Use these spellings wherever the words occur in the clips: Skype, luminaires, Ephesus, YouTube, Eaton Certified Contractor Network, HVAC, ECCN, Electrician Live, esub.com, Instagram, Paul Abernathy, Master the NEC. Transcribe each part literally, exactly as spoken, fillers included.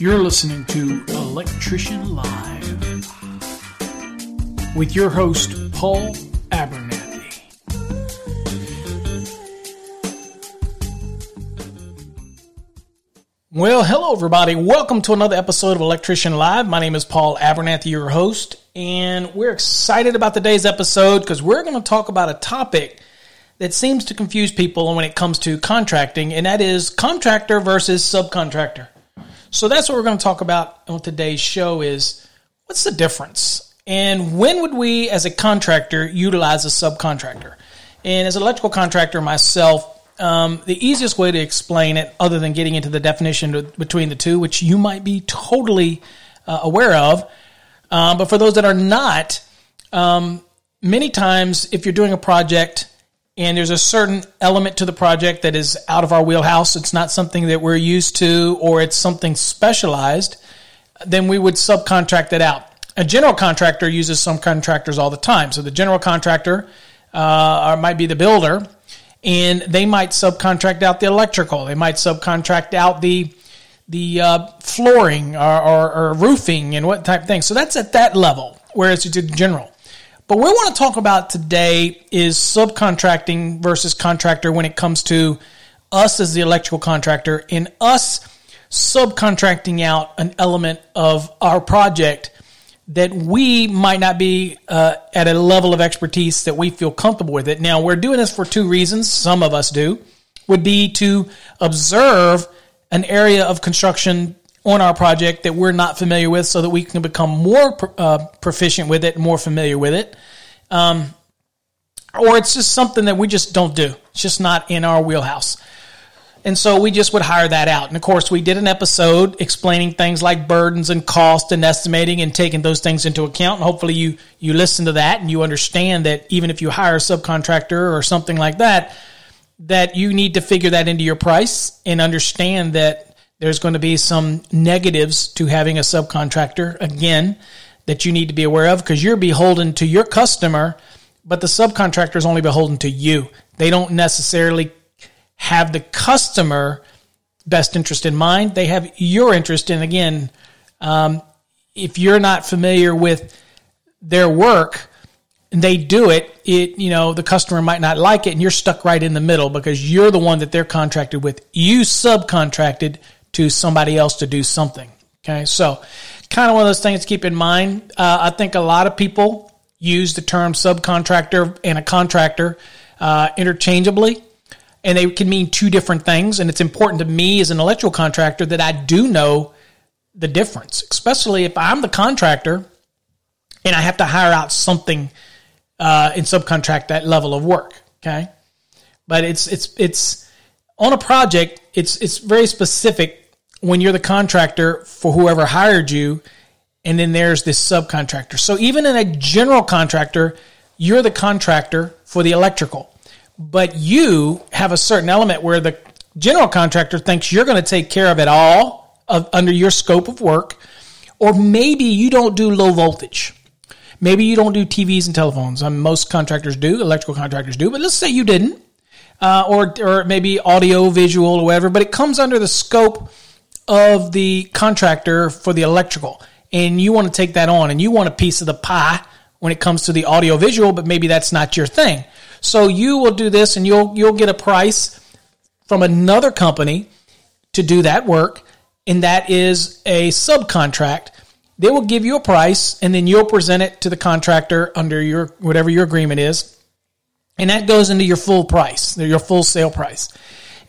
You're listening to Electrician Live with your host, Paul Abernathy. Well, hello, everybody. Welcome to another episode of Electrician Live. My name is Paul Abernathy, your host, and we're excited about today's episode because we're going to talk about a topic that seems to confuse people when it comes to contracting, and that is contractor versus subcontractor. So that's what we're going to talk about on today's show is what's the difference and when would we as a contractor utilize a subcontractor? And as an electrical contractor myself, um, the easiest way to explain it other than getting into the definition to, between the two, which you might be totally uh, aware of, um, but for those that are not, um, many times if you're doing a project and there's a certain element to the project that is out of our wheelhouse, it's not something that we're used to, or it's something specialized, then we would subcontract that out. A general contractor uses some contractors all the time. So the general contractor uh, or might be the builder, and they might subcontract out the electrical. They might subcontract out the the uh, flooring or, or, or roofing and what type of thing. So that's at that level, whereas it's in general. But what we want to talk about today is subcontracting versus contractor when it comes to us as the electrical contractor and us subcontracting out an element of our project that we might not be uh, at a level of expertise that we feel comfortable with it. Now, we're doing this for two reasons, some of us do, would be to observe an area of construction on our project that we're not familiar with so that we can become more uh, proficient with it, more familiar with it. Um, or it's just something that we just don't do. It's just not in our wheelhouse. And so we just would hire that out. And, of course, we did an episode explaining things like burdens and cost and estimating and taking those things into account. And hopefully you you listen to that and you understand that even if you hire a subcontractor or something like that, that you need to figure that into your price and understand that there's going to be some negatives to having a subcontractor, again, that you need to be aware of because you're beholden to your customer, but the subcontractor is only beholden to you. They don't necessarily have the customer best interest in mind. They have your interest. And again, um, if you're not familiar with their work and they do it, it, you know, the customer might not like it and you're stuck right in the middle because you're the one that they're contracted with. You subcontracted to somebody else to do something, okay? So kind of one of those things to keep in mind. Uh, I think a lot of people use the term subcontractor and a contractor uh, interchangeably, and they can mean two different things, and it's important to me as an electrical contractor that I do know the difference, especially if I'm the contractor and I have to hire out something uh, and subcontract that level of work, okay? But it's it's it's... on a project, it's it's very specific when you're the contractor for whoever hired you, and then there's this subcontractor. So even in a general contractor, you're the contractor for the electrical, but you have a certain element where the general contractor thinks you're going to take care of it all of, under your scope of work, or maybe you don't do low voltage. Maybe you don't do T Vs and telephones. I mean, most contractors do, electrical contractors do, but let's say you didn't. Uh, or or maybe audio, visual, or whatever, but it comes under the scope of the contractor for the electrical, and you want to take that on, and you want a piece of the pie when it comes to the audio, visual, but maybe that's not your thing. So you will do this, and you'll you'll get a price from another company to do that work, and that is a subcontract. They will give you a price, and then you'll present it to the contractor under your whatever your agreement is, and that goes into your full price, your full sale price.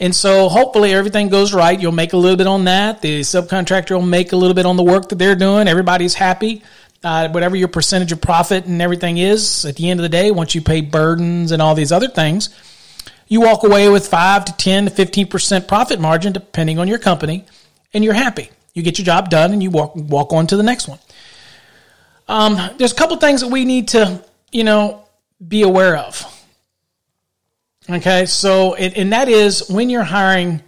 And so hopefully everything goes right. You'll make a little bit on that. The subcontractor will make a little bit on the work that they're doing. Everybody's happy. Uh, whatever your percentage of profit and everything is, at the end of the day, once you pay burdens and all these other things, you walk away with five to ten to fifteen percent profit margin, depending on your company, and you're happy. You get your job done, and you walk walk on to the next one. Um, there's a couple things that we need to, you know, be aware of. Okay, so, and that is when you're hiring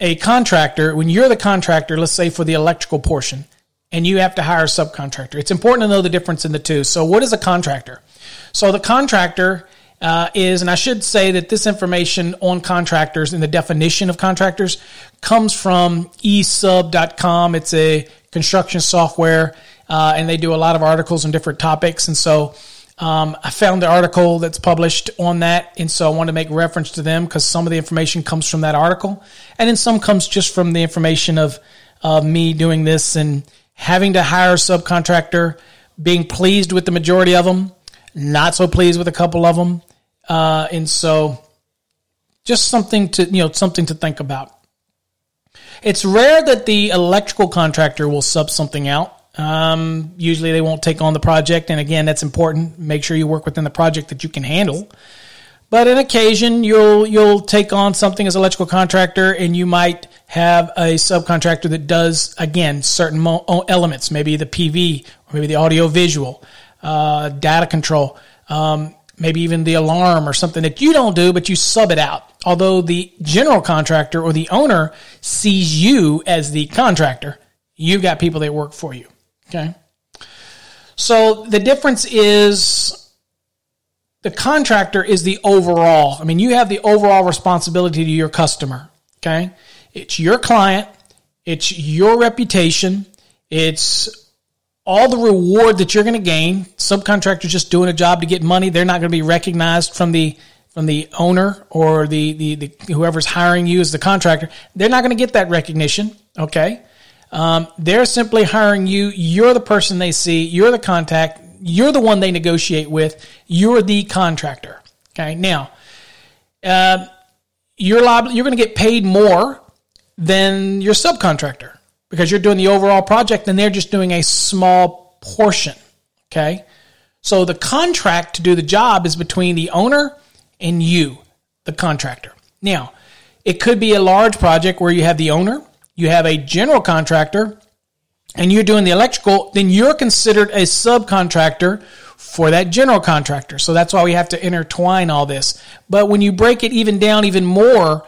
a contractor, when you're the contractor, let's say for the electrical portion, and you have to hire a subcontractor. It's important to know the difference in the two. So what is a contractor? So the contractor uh, is, and I should say that this information on contractors and the definition of contractors comes from e sub dot com. It's a construction software, uh, and they do a lot of articles on different topics, and so Um, I found the article that's published on that, and so I want to make reference to them because some of the information comes from that article, and then some comes just from the information of uh, me doing this and having to hire a subcontractor, being pleased with the majority of them, not so pleased with a couple of them, uh, and so just something to you know something to think about. It's rare that the electrical contractor will sub something out. Um, usually they won't take on the project. And again, that's important. Make sure you work within the project that you can handle. But on occasion, you'll, you'll take on something as an electrical contractor, and you might have a subcontractor that does, again, certain mo- elements, maybe the P V, or maybe the audio visual, uh, data control, um, maybe even the alarm or something that you don't do, but you sub it out. Although the general contractor or the owner sees you as the contractor, you've got people that work for you. Okay, so the difference is the contractor is the overall. I mean, you have the overall responsibility to your customer, okay? It's your client. It's your reputation. It's all the reward that you're going to gain. Subcontractors just doing a job to get money. They're not going to be recognized from the from the owner or the, the, the whoever's hiring you as the contractor. They're not going to get that recognition, okay? Um, they're simply hiring you. You're the person they see. You're the contact. You're the one they negotiate with. You're the contractor. Okay. Now, uh, you're liable, you're going to get paid more than your subcontractor because you're doing the overall project and they're just doing a small portion. Okay. So the contract to do the job is between the owner and you, the contractor. Now, it could be a large project where you have the owner, you have a general contractor, and you're doing the electrical, then you're considered a subcontractor for that general contractor. So that's why we have to intertwine all this. But when you break it even down even more,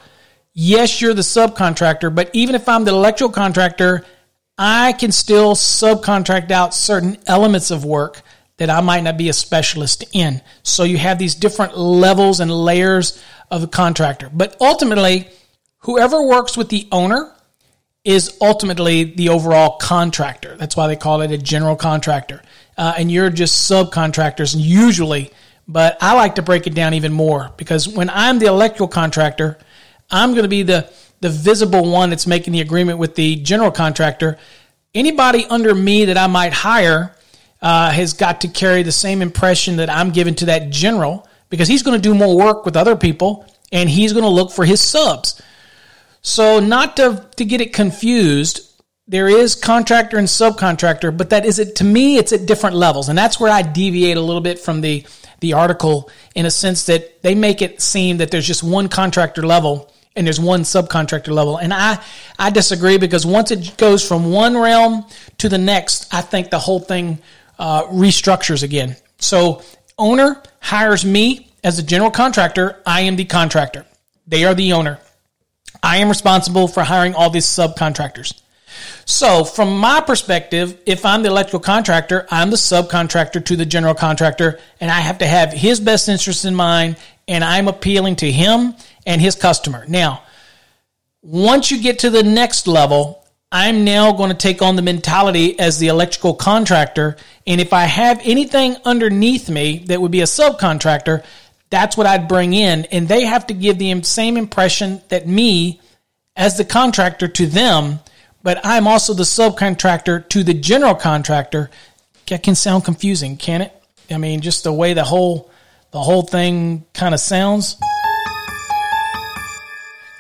yes, you're the subcontractor, but even if I'm the electrical contractor, I can still subcontract out certain elements of work that I might not be a specialist in. So you have these different levels and layers of the contractor. But ultimately, whoever works with the owner is ultimately the overall contractor. That's why they call it a general contractor. Uh, and you're just subcontractors usually, but I like to break it down even more because when I'm the electrical contractor, I'm going to be the, the visible one that's making the agreement with the general contractor. Anybody under me that I might hire uh, has got to carry the same impression that I'm giving to that general because he's going to do more work with other people and he's going to look for his subs. So not to, to get it confused, there is contractor and subcontractor, but that is it. To me, it's at different levels, and that's where I deviate a little bit from the, the article in a sense that they make it seem that there's just one contractor level and there's one subcontractor level, and I, I disagree because once it goes from one realm to the next, I think the whole thing uh, restructures again. So owner hires me as a general contractor. I am the contractor. They are the owner. I am responsible for hiring all these subcontractors. So from my perspective, if I'm the electrical contractor, I'm the subcontractor to the general contractor, and I have to have his best interests in mind, and I'm appealing to him and his customer. Now, once you get to the next level, I'm now going to take on the mentality as the electrical contractor, and if I have anything underneath me that would be a subcontractor, That's what I'd bring in. And they have to give the same impression that me as the contractor to them, but I'm also the subcontractor to the general contractor. That can sound confusing, can't it? I mean, just the way the whole the whole thing kind of sounds.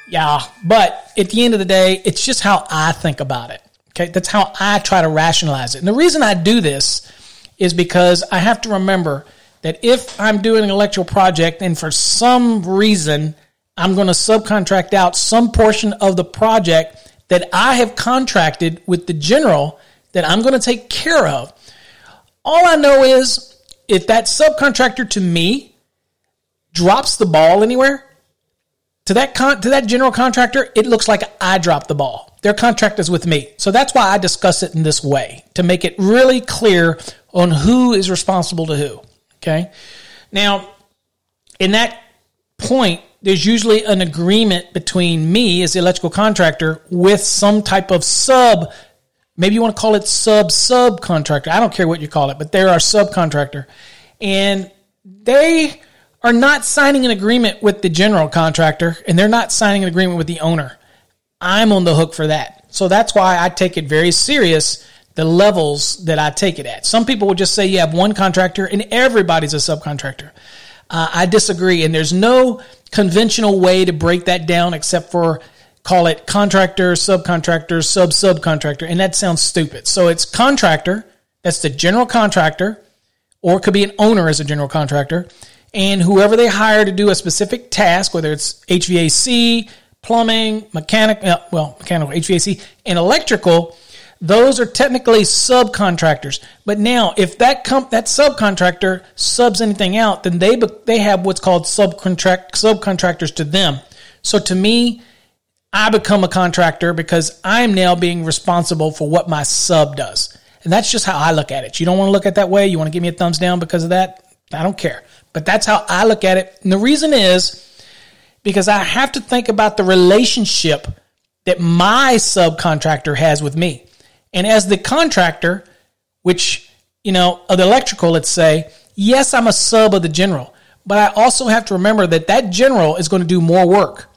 Yeah, but at the end of the day, it's just how I think about it. Okay, that's how I try to rationalize it. And the reason I do this is because I have to remember that if I'm doing an electrical project and for some reason I'm going to subcontract out some portion of the project that I have contracted with the general that I'm going to take care of, all I know is if that subcontractor to me drops the ball anywhere, to that con- to that general contractor, it looks like I dropped the ball. Their contract is with me. So that's why I discuss it in this way, to make it really clear on who is responsible to who, okay? Now, in that point, there's usually an agreement between me as the electrical contractor with some type of sub. Maybe you want to call it sub-subcontractor. I don't care what you call it, but they're our subcontractor. And they are not signing an agreement with the general contractor, and they're not signing an agreement with the owner. I'm on the hook for that. So that's why I take it very serious, the levels that I take it at. Some people will just say you have one contractor and everybody's a subcontractor. Uh, I disagree, and there's no conventional way to break that down except for call it contractor, subcontractor, sub-subcontractor, and that sounds stupid. So it's contractor, that's the general contractor, or it could be an owner as a general contractor, and whoever they hire to do a specific task, whether it's H V A C, plumbing, mechanic, uh, well, mechanical, H V A C, and electrical, those are technically subcontractors. But now, if that comp- that subcontractor subs anything out, then they be- they have what's called subcontract subcontractors to them. So to me, I become a contractor because I'm now being responsible for what my sub does. And that's just how I look at it. You don't want to look at it that way. You want to give me a thumbs down because of that? I don't care. But that's how I look at it. And the reason is because I have to think about the relationship that my subcontractor has with me. And as the contractor, which, you know, of the electrical, let's say, yes, I'm a sub of the general. But I also have to remember that that general is going to do more work.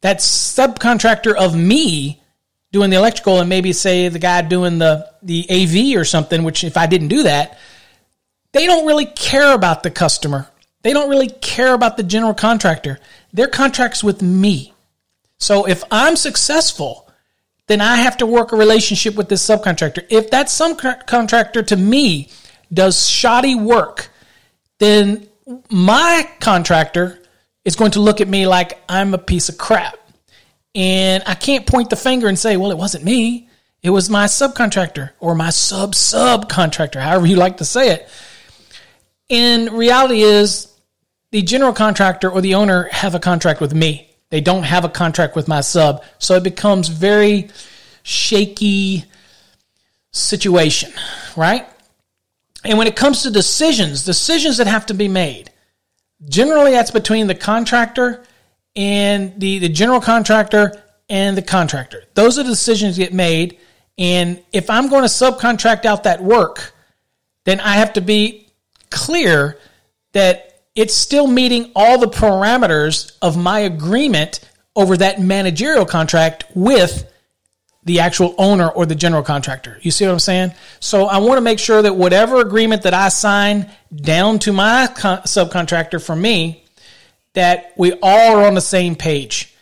That subcontractor of me doing the electrical and maybe say the guy doing the, the A V or something, which if I didn't do that, they don't really care about the customer. They don't really care about the general contractor. Their contract's with me. So if I'm successful, then I have to work a relationship with this subcontractor. If that subcontractor to me does shoddy work, then my contractor is going to look at me like I'm a piece of crap. And I can't point the finger and say, well, it wasn't me. It was my subcontractor or my sub-subcontractor, however you like to say it. And reality is the general contractor or the owner have a contract with me. They don't have a contract with my sub. So it becomes very shaky situation, right? And when it comes to decisions, decisions that have to be made, generally, that's between the contractor and the, the general contractor and the contractor. Those are the decisions that get made. And if I'm going to subcontract out that work, then I have to be clear that it's still meeting all the parameters of my agreement over that managerial contract with the actual owner or the general contractor. You see what I'm saying? So I want to make sure that whatever agreement that I sign down to my con- subcontractor for me, that we all are on the same page,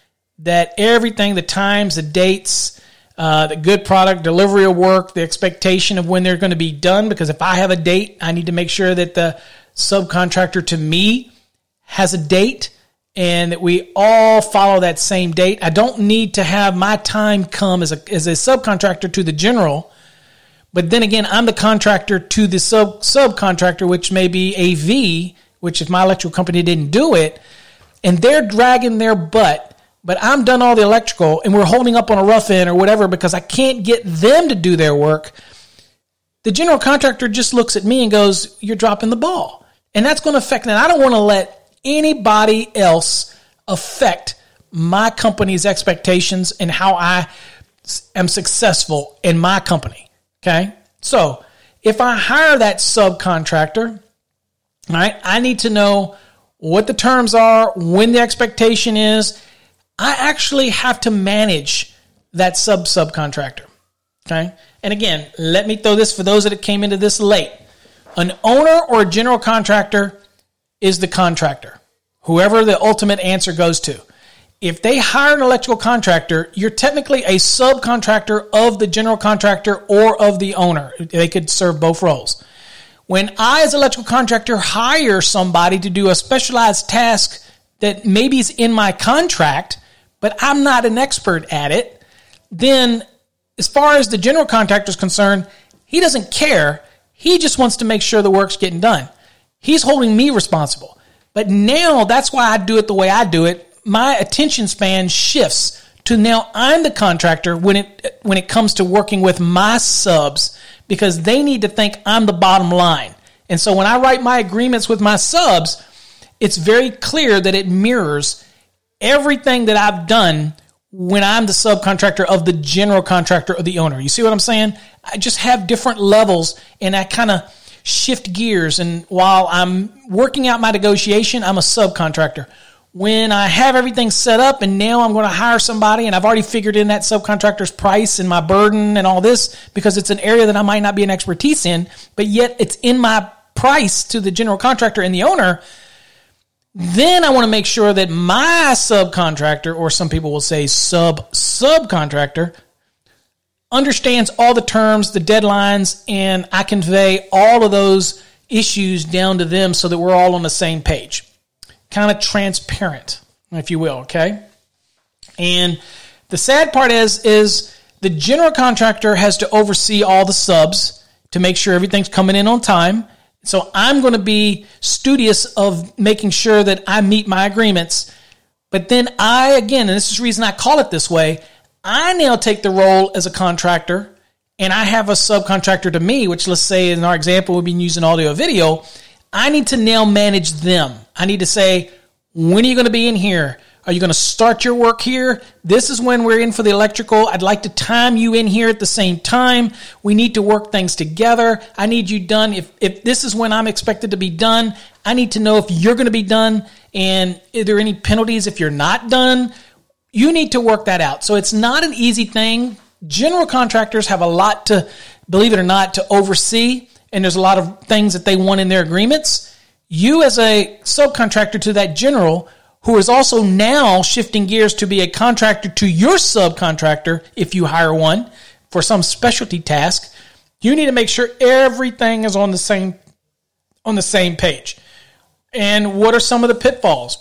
that everything, the times, the dates, uh, the good product, delivery of work, the expectation of when they're going to be done, because if I have a date, I need to make sure that the subcontractor to me has a date and that we all follow that same date. I don't need to have my time come as a as a subcontractor to the general, but then again, I'm the contractor to the sub subcontractor, which may be A V, which if my electrical company didn't do it, and they're dragging their butt, but I'm done all the electrical, and we're holding up on a rough end or whatever because I can't get them to do their work. The general contractor just looks at me and goes, you're dropping the ball. And that's going to affect, and I don't want to let anybody else affect my company's expectations and how I am successful in my company, okay? So if I hire that subcontractor, all right, I need to know what the terms are, when the expectation is, I actually have to manage that sub-subcontractor, okay? And again, let me throw this for those that came into this late. An owner or a general contractor is the contractor, whoever the ultimate answer goes to. If they hire an electrical contractor, you're technically a subcontractor of the general contractor or of the owner. They could serve both roles. When I, as an electrical contractor, hire somebody to do a specialized task that maybe is in my contract, but I'm not an expert at it, then as far as the general contractor is concerned, he doesn't care. He just wants to make sure the work's getting done. He's holding me responsible. But now that's why I do it the way I do it. My attention span shifts to now I'm the contractor when it when it comes to working with my subs, because they need to think I'm the bottom line. And so when I write my agreements with my subs, it's very clear that it mirrors everything that I've done when I'm the subcontractor of the general contractor or the owner. You see what I'm saying? I just have different levels, and I kind of shift gears. And while I'm working out my negotiation, I'm a subcontractor. When I have everything set up and now I'm going to hire somebody, and I've already figured in that subcontractor's price and my burden and all this, because it's an area that I might not be an expertise in, but yet it's in my price to the general contractor and the owner, then I want to make sure that my subcontractor, or some people will say sub-subcontractor, understands all the terms, the deadlines, and I convey all of those issues down to them so that we're all on the same page. Kind of transparent, if you will, okay? And the sad part is, is the general contractor has to oversee all the subs to make sure everything's coming in on time. So I'm going to be studious of making sure that I meet my agreements. But then I, again, and this is the reason I call it this way, I now take the role as a contractor, and I have a subcontractor to me, which let's say in our example we've been using audio video, I need to now manage them. I need to say, when are you going to be in here? Are you going to start your work here? This is when we're in for the electrical. I'd like to time you in here at the same time. We need to work things together. I need you done. If if this is when I'm expected to be done, I need to know if you're going to be done, and are there any penalties if you're not done? You need to work that out. So it's not an easy thing. General contractors have a lot to, believe it or not, to oversee. And there's a lot of things that they want in their agreements. You as a subcontractor to that general, who is also now shifting gears to be a contractor to your subcontractor, if you hire one for some specialty task, you need to make sure everything is on the same on the same page. And what are some of the pitfalls?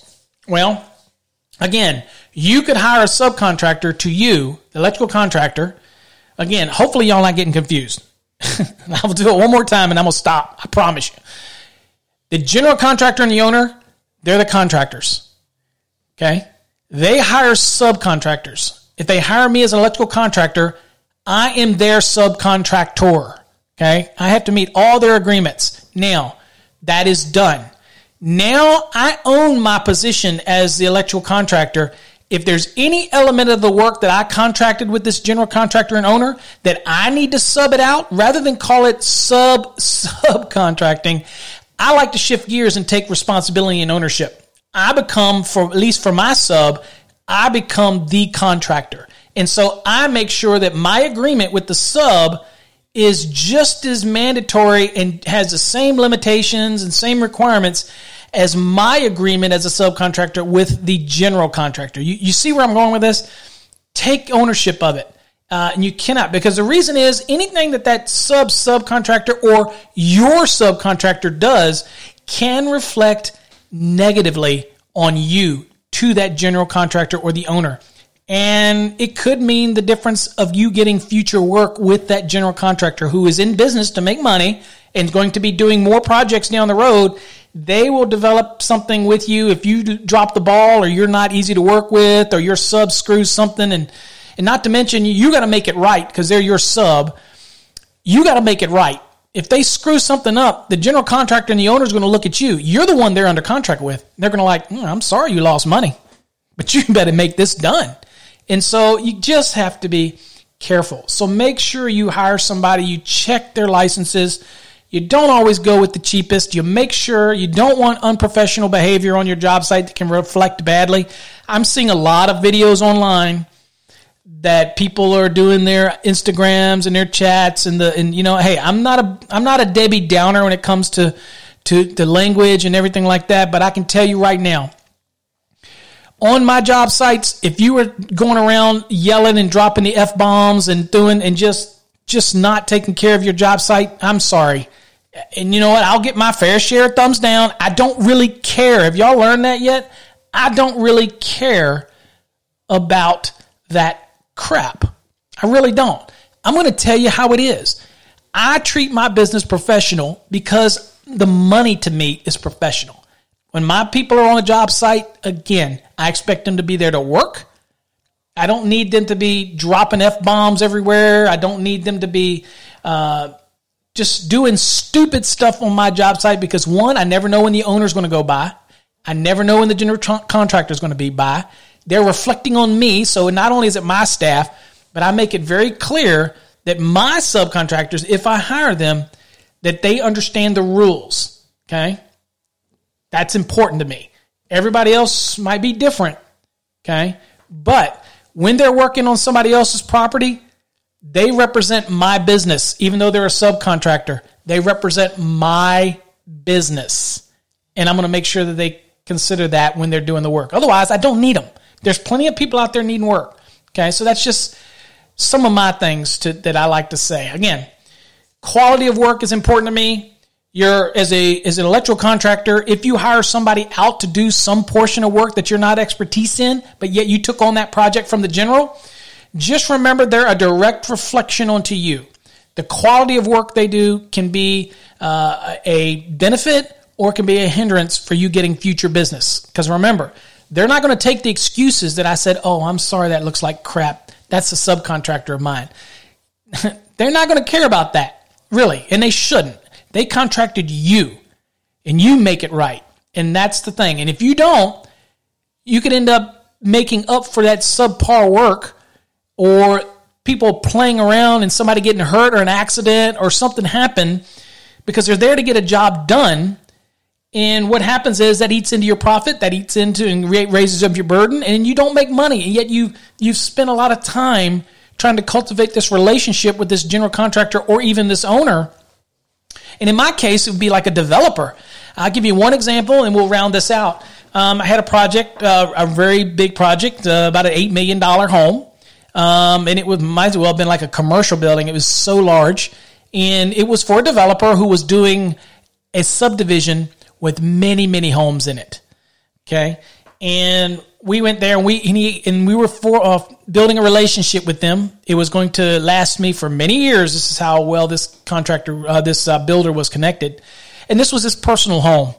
Well, again, you could hire a subcontractor to you, the electrical contractor. Again, hopefully y'all not getting confused. I'll do it one more time and I'm going to stop. I promise you. The general contractor and the owner, they're the contractors. Okay? They hire subcontractors. If they hire me as an electrical contractor, I am their subcontractor. Okay? I have to meet all their agreements. Now, that is done. Now, I own my position as the electrical contractor. If there's any element of the work that I contracted with this general contractor and owner that I need to sub it out, rather than call it sub-subcontracting, I like to shift gears and take responsibility and ownership. I become, for at least for my sub, I become the contractor. And so I make sure that my agreement with the sub is just as mandatory and has the same limitations and same requirements as my agreement as a subcontractor with the general contractor. You, you see where I'm going with this? Take ownership of it. Uh, and you cannot, because the reason is anything that that sub-subcontractor or your subcontractor does can reflect negatively on you to that general contractor or the owner. And it could mean the difference of you getting future work with that general contractor who is in business to make money and going to be doing more projects down the road. They will develop something with you if you drop the ball or you're not easy to work with or your sub screws something. And, and not to mention, you got to make it right because they're your sub. You got to make it right. If they screw something up, the general contractor and the owner is going to look at you. You're the one they're under contract with. They're going to like, mm, I'm sorry you lost money, but you better make this done. And so you just have to be careful. So make sure you hire somebody. You check their licenses. You don't always go with the cheapest. You make sure you don't want unprofessional behavior on your job site that can reflect badly. I'm seeing a lot of videos online that people are doing their Instagrams and their chats and the and you know, hey, I'm not a I'm not a Debbie Downer when it comes to to, to language and everything like that, but I can tell you right now, on my job sites, if you were going around yelling and dropping the F-bombs and doing and just just not taking care of your job site, I'm sorry. And you know what? I'll get my fair share of thumbs down. I don't really care. Have y'all learned that yet? I don't really care about that crap. I really don't. I'm going to tell you how it is. I treat my business professional because the money to me is professional. When my people are on a job site, again, I expect them to be there to work. I don't need them to be dropping F-bombs everywhere. I don't need them to be... Uh, Just doing stupid stuff on my job site because, one, I never know when the owner's going to go by. I never know when the general t- contractor's going to be by. They're reflecting on me, so not only is it my staff, but I make it very clear that my subcontractors, if I hire them, that they understand the rules, okay? That's important to me. Everybody else might be different, okay? But when they're working on somebody else's property, they represent my business. Even though they're a subcontractor, they represent my business. And I'm going to make sure that they consider that when they're doing the work. Otherwise, I don't need them. There's plenty of people out there needing work. Okay, so that's just some of my things to, that I like to say. Again, quality of work is important to me. You're, as, a, as an electrical contractor, if you hire somebody out to do some portion of work that you're not expertise in, but yet you took on that project from the general, just remember they're a direct reflection onto you. The quality of work they do can be uh, a benefit or can be a hindrance for you getting future business. Because remember, they're not going to take the excuses that I said, oh, I'm sorry, that looks like crap. That's a subcontractor of mine. They're not going to care about that, really, and they shouldn't. They contracted you, and you make it right, and that's the thing. And if you don't, you could end up making up for that subpar work or people playing around and somebody getting hurt or an accident or something happen because they're there to get a job done. And what happens is that eats into your profit, that eats into and raises up your burden, and you don't make money. And yet you, you've spent a lot of time trying to cultivate this relationship with this general contractor or even this owner. And in my case, it would be like a developer. I'll give you one example, and we'll round this out. Um, I had a project, uh, a very big project, uh, about an eight million dollars home. Um, and it was, might as well have been like a commercial building. It was so large. And it was for a developer who was doing a subdivision with many, many homes in it. Okay. And we went there and we, and he, and we were for, uh, building a relationship with them. It was going to last me for many years. This is how well this contractor, uh, this uh, builder was connected. And this was his personal home.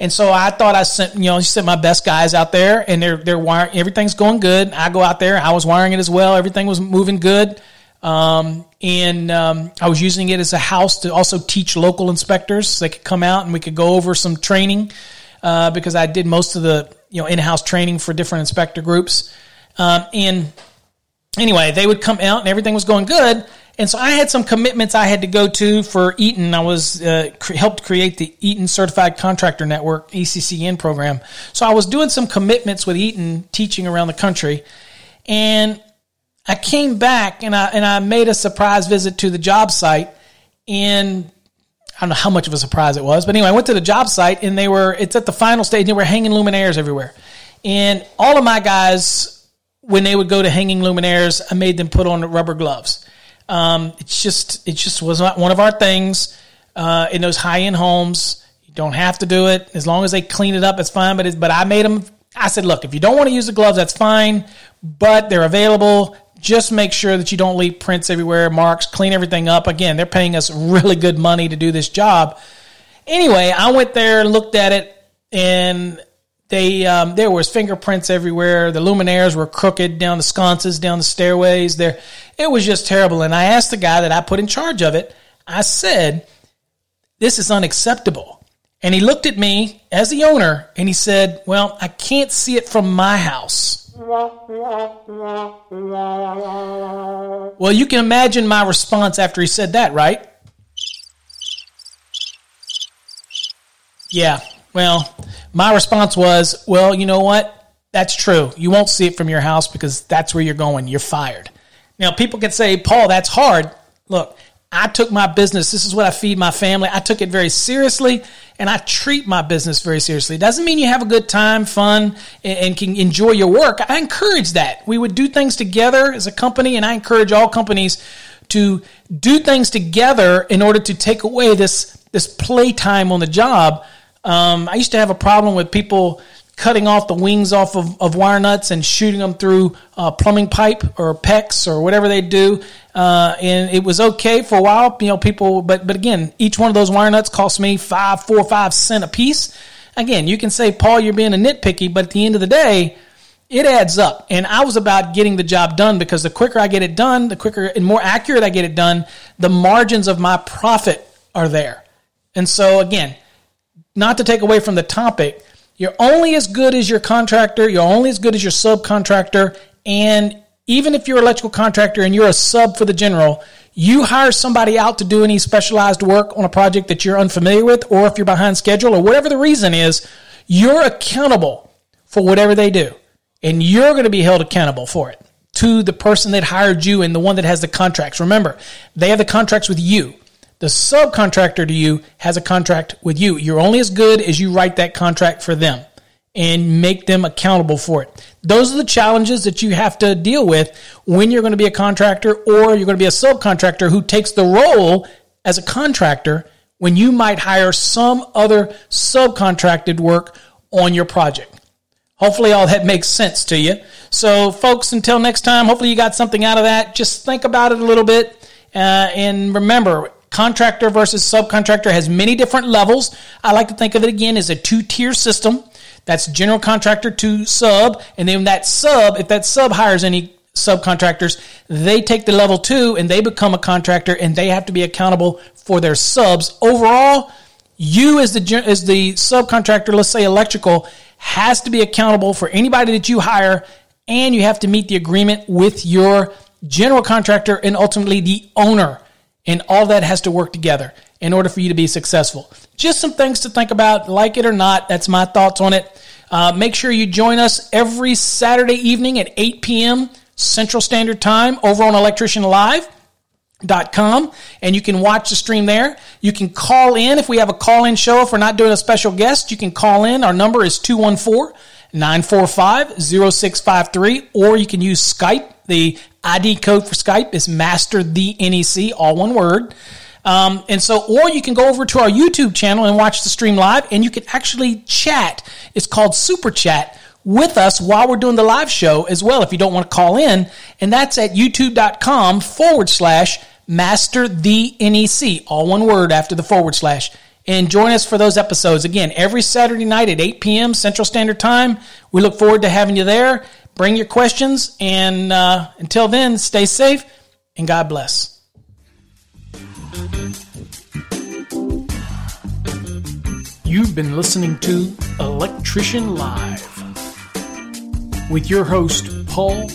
And so I thought I sent, you know, I sent my best guys out there, and they're they're wiring. Everything's going good. I go out there. I was wiring it as well. Everything was moving good, um, and um, I was using it as a house to also teach local inspectors. So they could come out and we could go over some training uh, because I did most of the you know in-house training for different inspector groups. Um, and anyway, they would come out, and everything was going good. And so I had some commitments I had to go to for Eaton. I was uh, cre- helped create the Eaton Certified Contractor Network, E C C N program. So I was doing some commitments with Eaton, teaching around the country. And I came back, and I and I made a surprise visit to the job site. And I don't know how much of a surprise it was. But anyway, I went to the job site, and they were it's at the final stage. And they were hanging luminaires everywhere. And all of my guys, when they would go to hanging luminaires, I made them put on rubber gloves. Um, it's just, it just was not one of our things, uh, in those high end homes. You don't have to do it. As long as they clean it up, it's fine. But it's, but I made them, I said, look, if you don't want to use the gloves, that's fine, but they're available. Just make sure that you don't leave prints everywhere, marks, clean everything up. Again, they're paying us really good money to do this job. Anyway, I went there, looked at it, and they, um, there was fingerprints everywhere. The luminaires were crooked down the sconces, down the stairways. There, it was just terrible. And I asked the guy that I put in charge of it, I said, this is unacceptable. And he looked at me as the owner, and he said, well, I can't see it from my house. Well, you can imagine my response after he said that, right? Yeah. Well, my response was, well, you know what? That's true. You won't see it from your house because that's where you're going. You're fired. Now, people can say, Paul, that's hard. Look, I took my business. This is what I feed my family. I took it very seriously, and I treat my business very seriously. It doesn't mean you have a good time, fun, and can enjoy your work. I encourage that. We would do things together as a company, and I encourage all companies to do things together in order to take away this, this playtime on the job. Um, I used to have a problem with people cutting off the wings off of, of wire nuts and shooting them through uh, plumbing pipe or pecs or whatever they do. Uh, and it was okay for a while, you know, people, but, but again, each one of those wire nuts cost me five, four, five cent a piece. Again, you can say, Paul, you're being a nitpicky, but at the end of the day, it adds up. And I was about getting the job done because the quicker I get it done, the quicker and more accurate I get it done, the margins of my profit are there. And so again, not to take away from the topic, you're only as good as your contractor. You're only as good as your subcontractor. And even if you're an electrical contractor and you're a sub for the general, you hire somebody out to do any specialized work on a project that you're unfamiliar with, or if you're behind schedule or whatever the reason is, you're accountable for whatever they do. And you're going to be held accountable for it to the person that hired you and the one that has the contracts. Remember, they have the contracts with you. The subcontractor to you has a contract with you. You're only as good as you write that contract for them and make them accountable for it. Those are the challenges that you have to deal with when you're going to be a contractor or you're going to be a subcontractor who takes the role as a contractor when you might hire some other subcontracted work on your project. Hopefully all that makes sense to you. So folks, until next time, hopefully you got something out of that. Just think about it a little bit uh, and remember, contractor versus subcontractor has many different levels. I like to think of it again as a two-tier system. That's general contractor to sub. And then that sub, if that sub hires any subcontractors, they take the level two and they become a contractor and they have to be accountable for their subs. Overall, you as the, as the subcontractor, let's say electrical, has to be accountable for anybody that you hire, and you have to meet the agreement with your general contractor and ultimately the owner. And all that has to work together in order for you to be successful. Just some things to think about, like it or not. That's my thoughts on it. Uh, make sure you join us every Saturday evening at eight p.m. Central Standard Time over on electrician live dot com, and you can watch the stream there. You can call in if we have a call-in show. If we're not doing a special guest, you can call in. Our number is two one four, nine four five, zero six five three, or you can use Skype. The I D code for Skype is Master the N E C, all one word. Um, and so, or you can go over to our YouTube channel and watch the stream live, and you can actually chat. It's called Super Chat with us while we're doing the live show as well, if you don't want to call in. And that's at youtube.com forward slash Master the NEC, all one word after the forward slash. And join us for those episodes. Again, every Saturday night at eight p.m. Central Standard Time. We look forward to having you there. Bring your questions, and uh, until then, stay safe, and God bless. You've been listening to Electrician Live with your host, Paul